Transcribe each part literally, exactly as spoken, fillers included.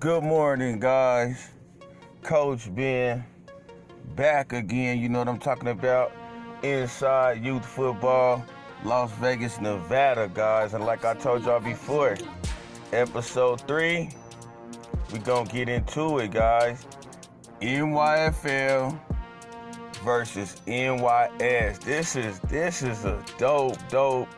Good morning, guys. Coach Ben back again. You know what I'm talking about. Inside youth football, Las Vegas, Nevada, guys. And like I told y'all before, episode three, we're gonna get into it, guys. N Y F L versus N Y S. This is this is a dope, dope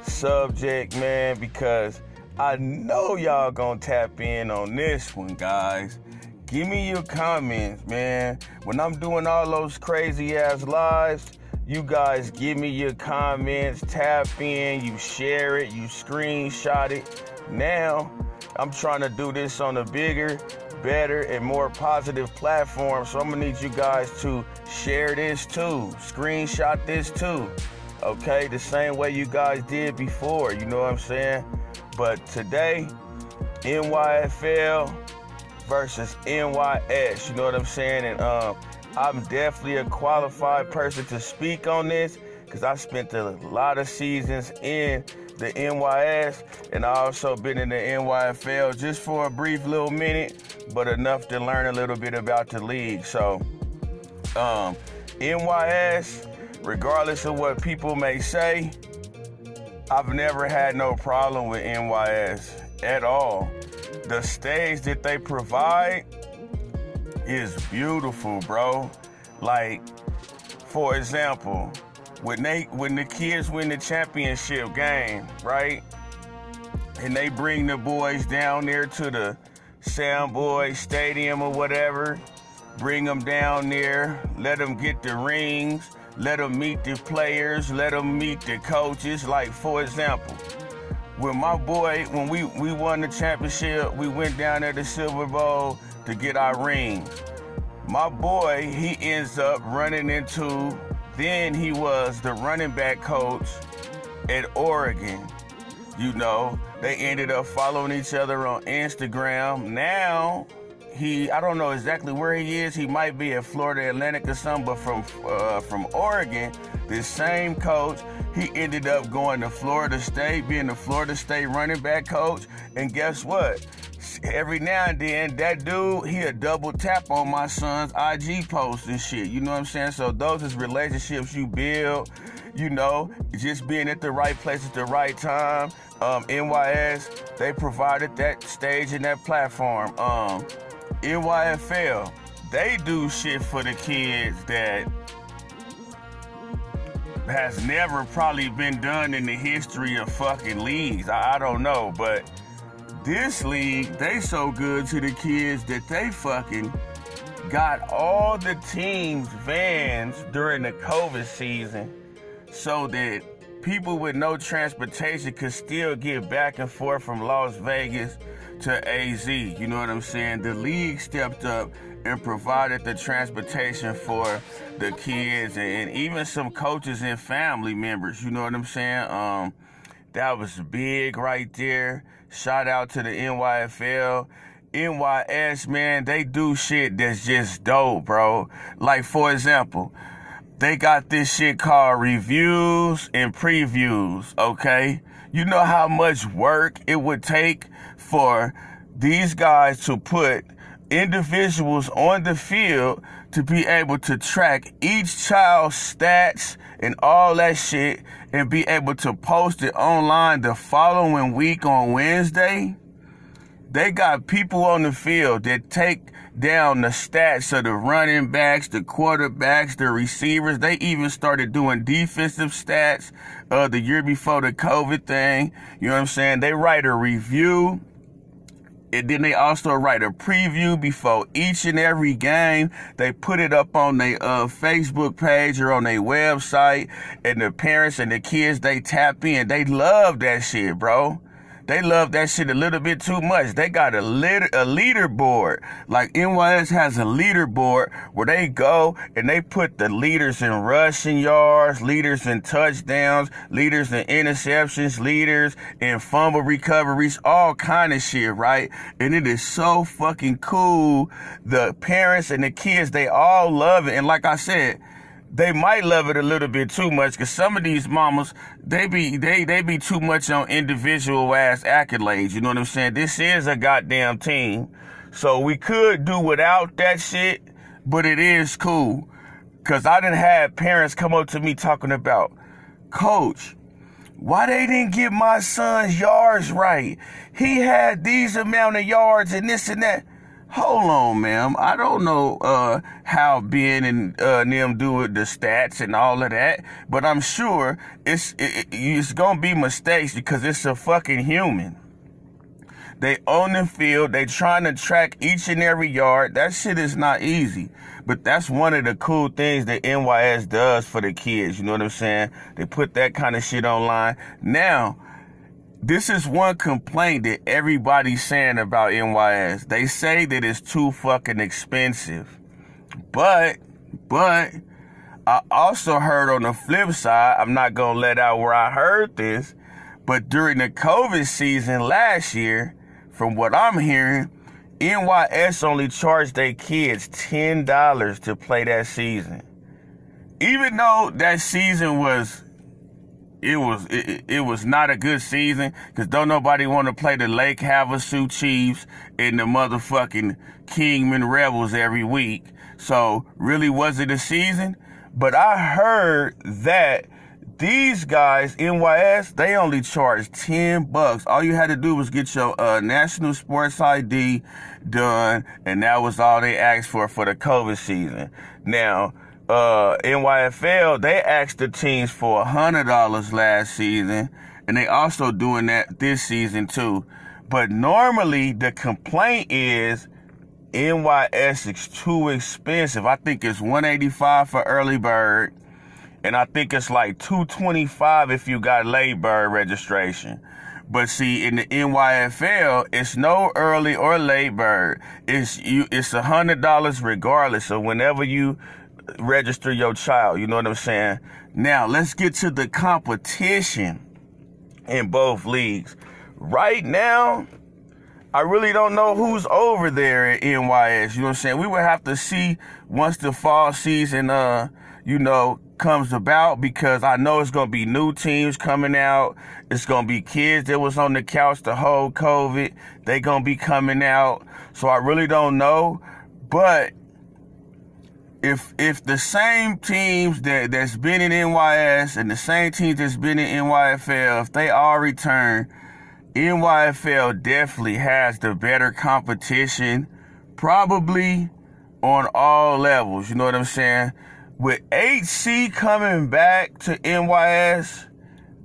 subject, man, because I know y'all gonna tap in on this one, guys. Give me your comments, man. When I'm doing all those crazy ass lives, you guys give me your comments, tap in, you share it, you screenshot it. Now, I'm trying to do this on a bigger, better, and more positive platform, so I'm gonna need you guys to share this too, screenshot this too, okay? The same way you guys did before, you know what I'm saying? But today, N Y F L versus N Y S, you know what I'm saying? And um, I'm definitely a qualified person to speak on this because I spent a lot of seasons in the N Y S, and I also been in the N Y F L just for a brief little minute, but enough to learn a little bit about the league. So, um, N Y S, regardless of what people may say, I've never had no problem with N Y S at all. The stage that they provide is beautiful, bro. Like, for example, when they when the kids win the championship game, right? And they bring the boys down there to the Sam Boyd Stadium or whatever, bring them down there, let them get the rings, let them meet the players, let them meet the coaches. Like, for example, when my boy, when we, we won the championship, we went down there to Silver Bowl to get our rings. My boy, he ends up running into, then he was the running back coach at Oregon. You know, they ended up following each other on Instagram. Now, he, I don't know exactly where he is. He might be at Florida Atlantic or something, but from, uh, from Oregon, this same coach, he ended up going to Florida State, being the Florida State running back coach. And guess what? Every now and then, that dude, he'll double tap on my son's I G posts and shit. You know what I'm saying? So those is relationships you build, you know, just being at the right place at the right time. Um, N Y S, they provided that stage and that platform. Um, N Y F L, they do shit for the kids that has never probably been done in the history of fucking leagues. I, I don't know, but this league, they so good to the kids that they fucking got all the teams' vans during the COVID season so that people with no transportation could still get back and forth from Las Vegas to A Z. You know what I'm saying? The league stepped up and provided the transportation for the kids and even some coaches and family members. You know what I'm saying? Um, that was big right there. Shout out to the N Y F L. N Y S, man, they do shit that's just dope, bro. Like, for example, they got this shit called reviews and previews, okay? You know how much work it would take for these guys to put individuals on the field to be able to track each child's stats and all that shit and be able to post it online the following week on Wednesday? They got people on the field that take down the stats of the running backs, the quarterbacks, the receivers. They even started doing defensive stats uh, the year before the COVID thing. You know what I'm saying? They write a review. And then they also write a preview before each and every game. They put it up on their uh, Facebook page or on their website. And the parents and the kids, they tap in. They love that shit, bro. They love that shit a little bit too much. They got a, lit- a leaderboard. Like, N Y S has a leaderboard where they go and they put the leaders in rushing yards, leaders in touchdowns, leaders in interceptions, leaders in fumble recoveries, all kind of shit, right? And it is so fucking cool. The parents and the kids, they all love it. And like I said, they might love it a little bit too much because some of these mamas, they be they they be too much on individual ass accolades. You know what I'm saying? This is a goddamn team. So we could do without that shit, but it is cool. Because I done had parents come up to me talking about, Coach, why they didn't get my son's yards right? He had these amount of yards and this and that. Hold on, ma'am. I don't know uh, how Ben and uh, them do the stats and all of that, but I'm sure it's, it, it's going to be mistakes because it's a fucking human. They own the field. They trying to track each and every yard. That shit is not easy. But that's one of the cool things that N Y S does for the kids. You know what I'm saying? They put that kind of shit online. Now, this is one complaint that everybody's saying about N Y S. They say that it's too fucking expensive. But, but, I also heard on the flip side, I'm not going to let out where I heard this, but during the COVID season last year, from what I'm hearing, N Y S only charged their kids ten dollars to play that season. Even though that season was, it was it, it was not a good season, because don't nobody want to play the Lake Havasu Chiefs and the motherfucking Kingman Rebels every week. So really was it a season? But I heard that these guys, N Y S, they only charged ten bucks. All you had to do was get your uh, national sports I D done, and that was all they asked for for the COVID season. Now, uh, N Y F L, they asked the teams for one hundred dollars last season, and they also doing that this season too. But normally, the complaint is N Y S is too expensive. I think it's one hundred eighty-five dollars for early bird. And I think it's like two hundred twenty-five dollars if you got late bird registration. But see, in the N Y F L, it's no early or late bird. It's you. It's one hundred dollars regardless of whenever you register your child. You know what I'm saying? Now, let's get to the competition in both leagues. Right now, I really don't know who's over there at N Y S. You know what I'm saying? We would have to see once the fall season, uh, you know, comes about, because I know it's going to be new teams coming out. It's going to be kids that was on the couch the whole COVID. They going to be coming out. So I really don't know. But if if the same teams that, that's been in N Y S and the same teams that's been in N Y F L, if they all return, N Y F L definitely has the better competition, probably on all levels. You know what I'm saying? With H C coming back to N Y S,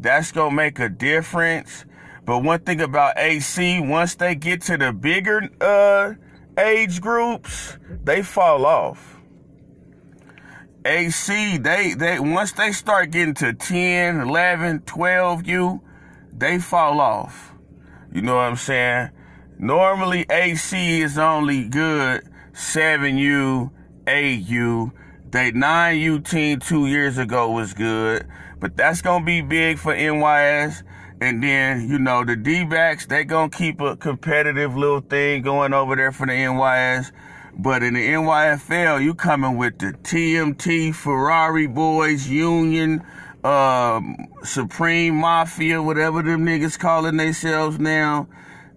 that's going to make a difference. But one thing about A C, once they get to the bigger uh, age groups, they fall off. A C, they they once they start getting to ten, eleven, twelve U, they fall off. You know what I'm saying? Normally, A C is only good seven U, eight U. They nine U team two years ago was good, but that's going to be big for N Y S. And then, you know, the D-backs, they going to keep a competitive little thing going over there for the N Y S. But in the N Y F L, you coming with the T M T, Ferrari boys, Union, um, Supreme Mafia, whatever them niggas calling themselves now.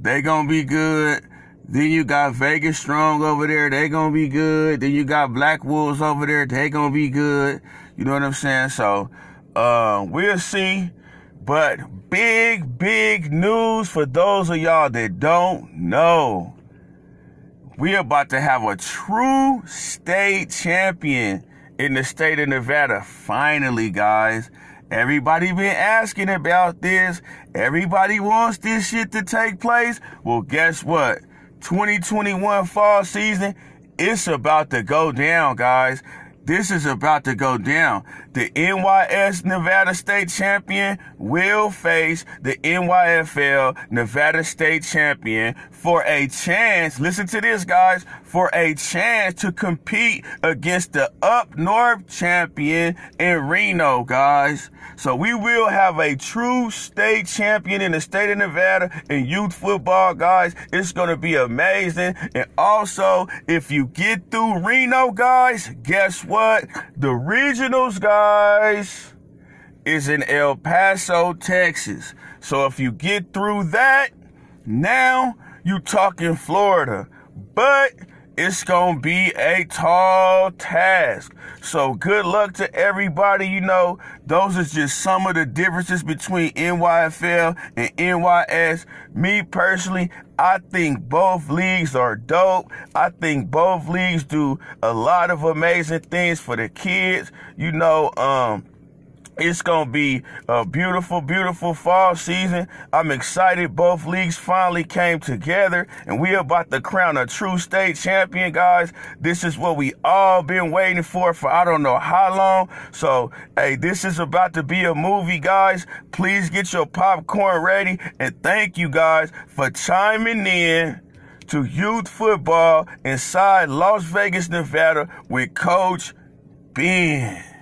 They going to be good. Then you got Vegas Strong over there. They going to be good. Then you got Black Wolves over there. They going to be good. You know what I'm saying? So, uh, we'll see. But big, big news for those of y'all that don't know. We're about to have a true state champion in the state of Nevada. Finally, guys. Everybody been asking about this. Everybody wants this shit to take place. Well, guess what? twenty twenty-one fall season, it's about to go down, guys. This is about to go down. The N Y S Nevada State Champion will face the N Y F L Nevada State Champion for a chance, listen to this, guys, for a chance to compete against the Up North Champion in Reno, guys. So we will have a true state champion in the state of Nevada in youth football, guys. It's going to be amazing. And also, if you get through Reno, guys, guess what? What the regionals, guys, is in El Paso, Texas. So if you get through that, now you talking Florida, but it's going to be a tall task. So good luck to everybody. You know, those are just some of the differences between N Y F L and N Y S. Me personally, I think both leagues are dope. I think both leagues do a lot of amazing things for the kids. You know, um, it's going to be a beautiful, beautiful fall season. I'm excited both leagues finally came together, and we're about to crown a true state champion, guys. This is what we all been waiting for for I don't know how long. So, hey, this is about to be a movie, guys. Please get your popcorn ready, and thank you guys for chiming in to Youth Football inside Las Vegas, Nevada with Coach Ben.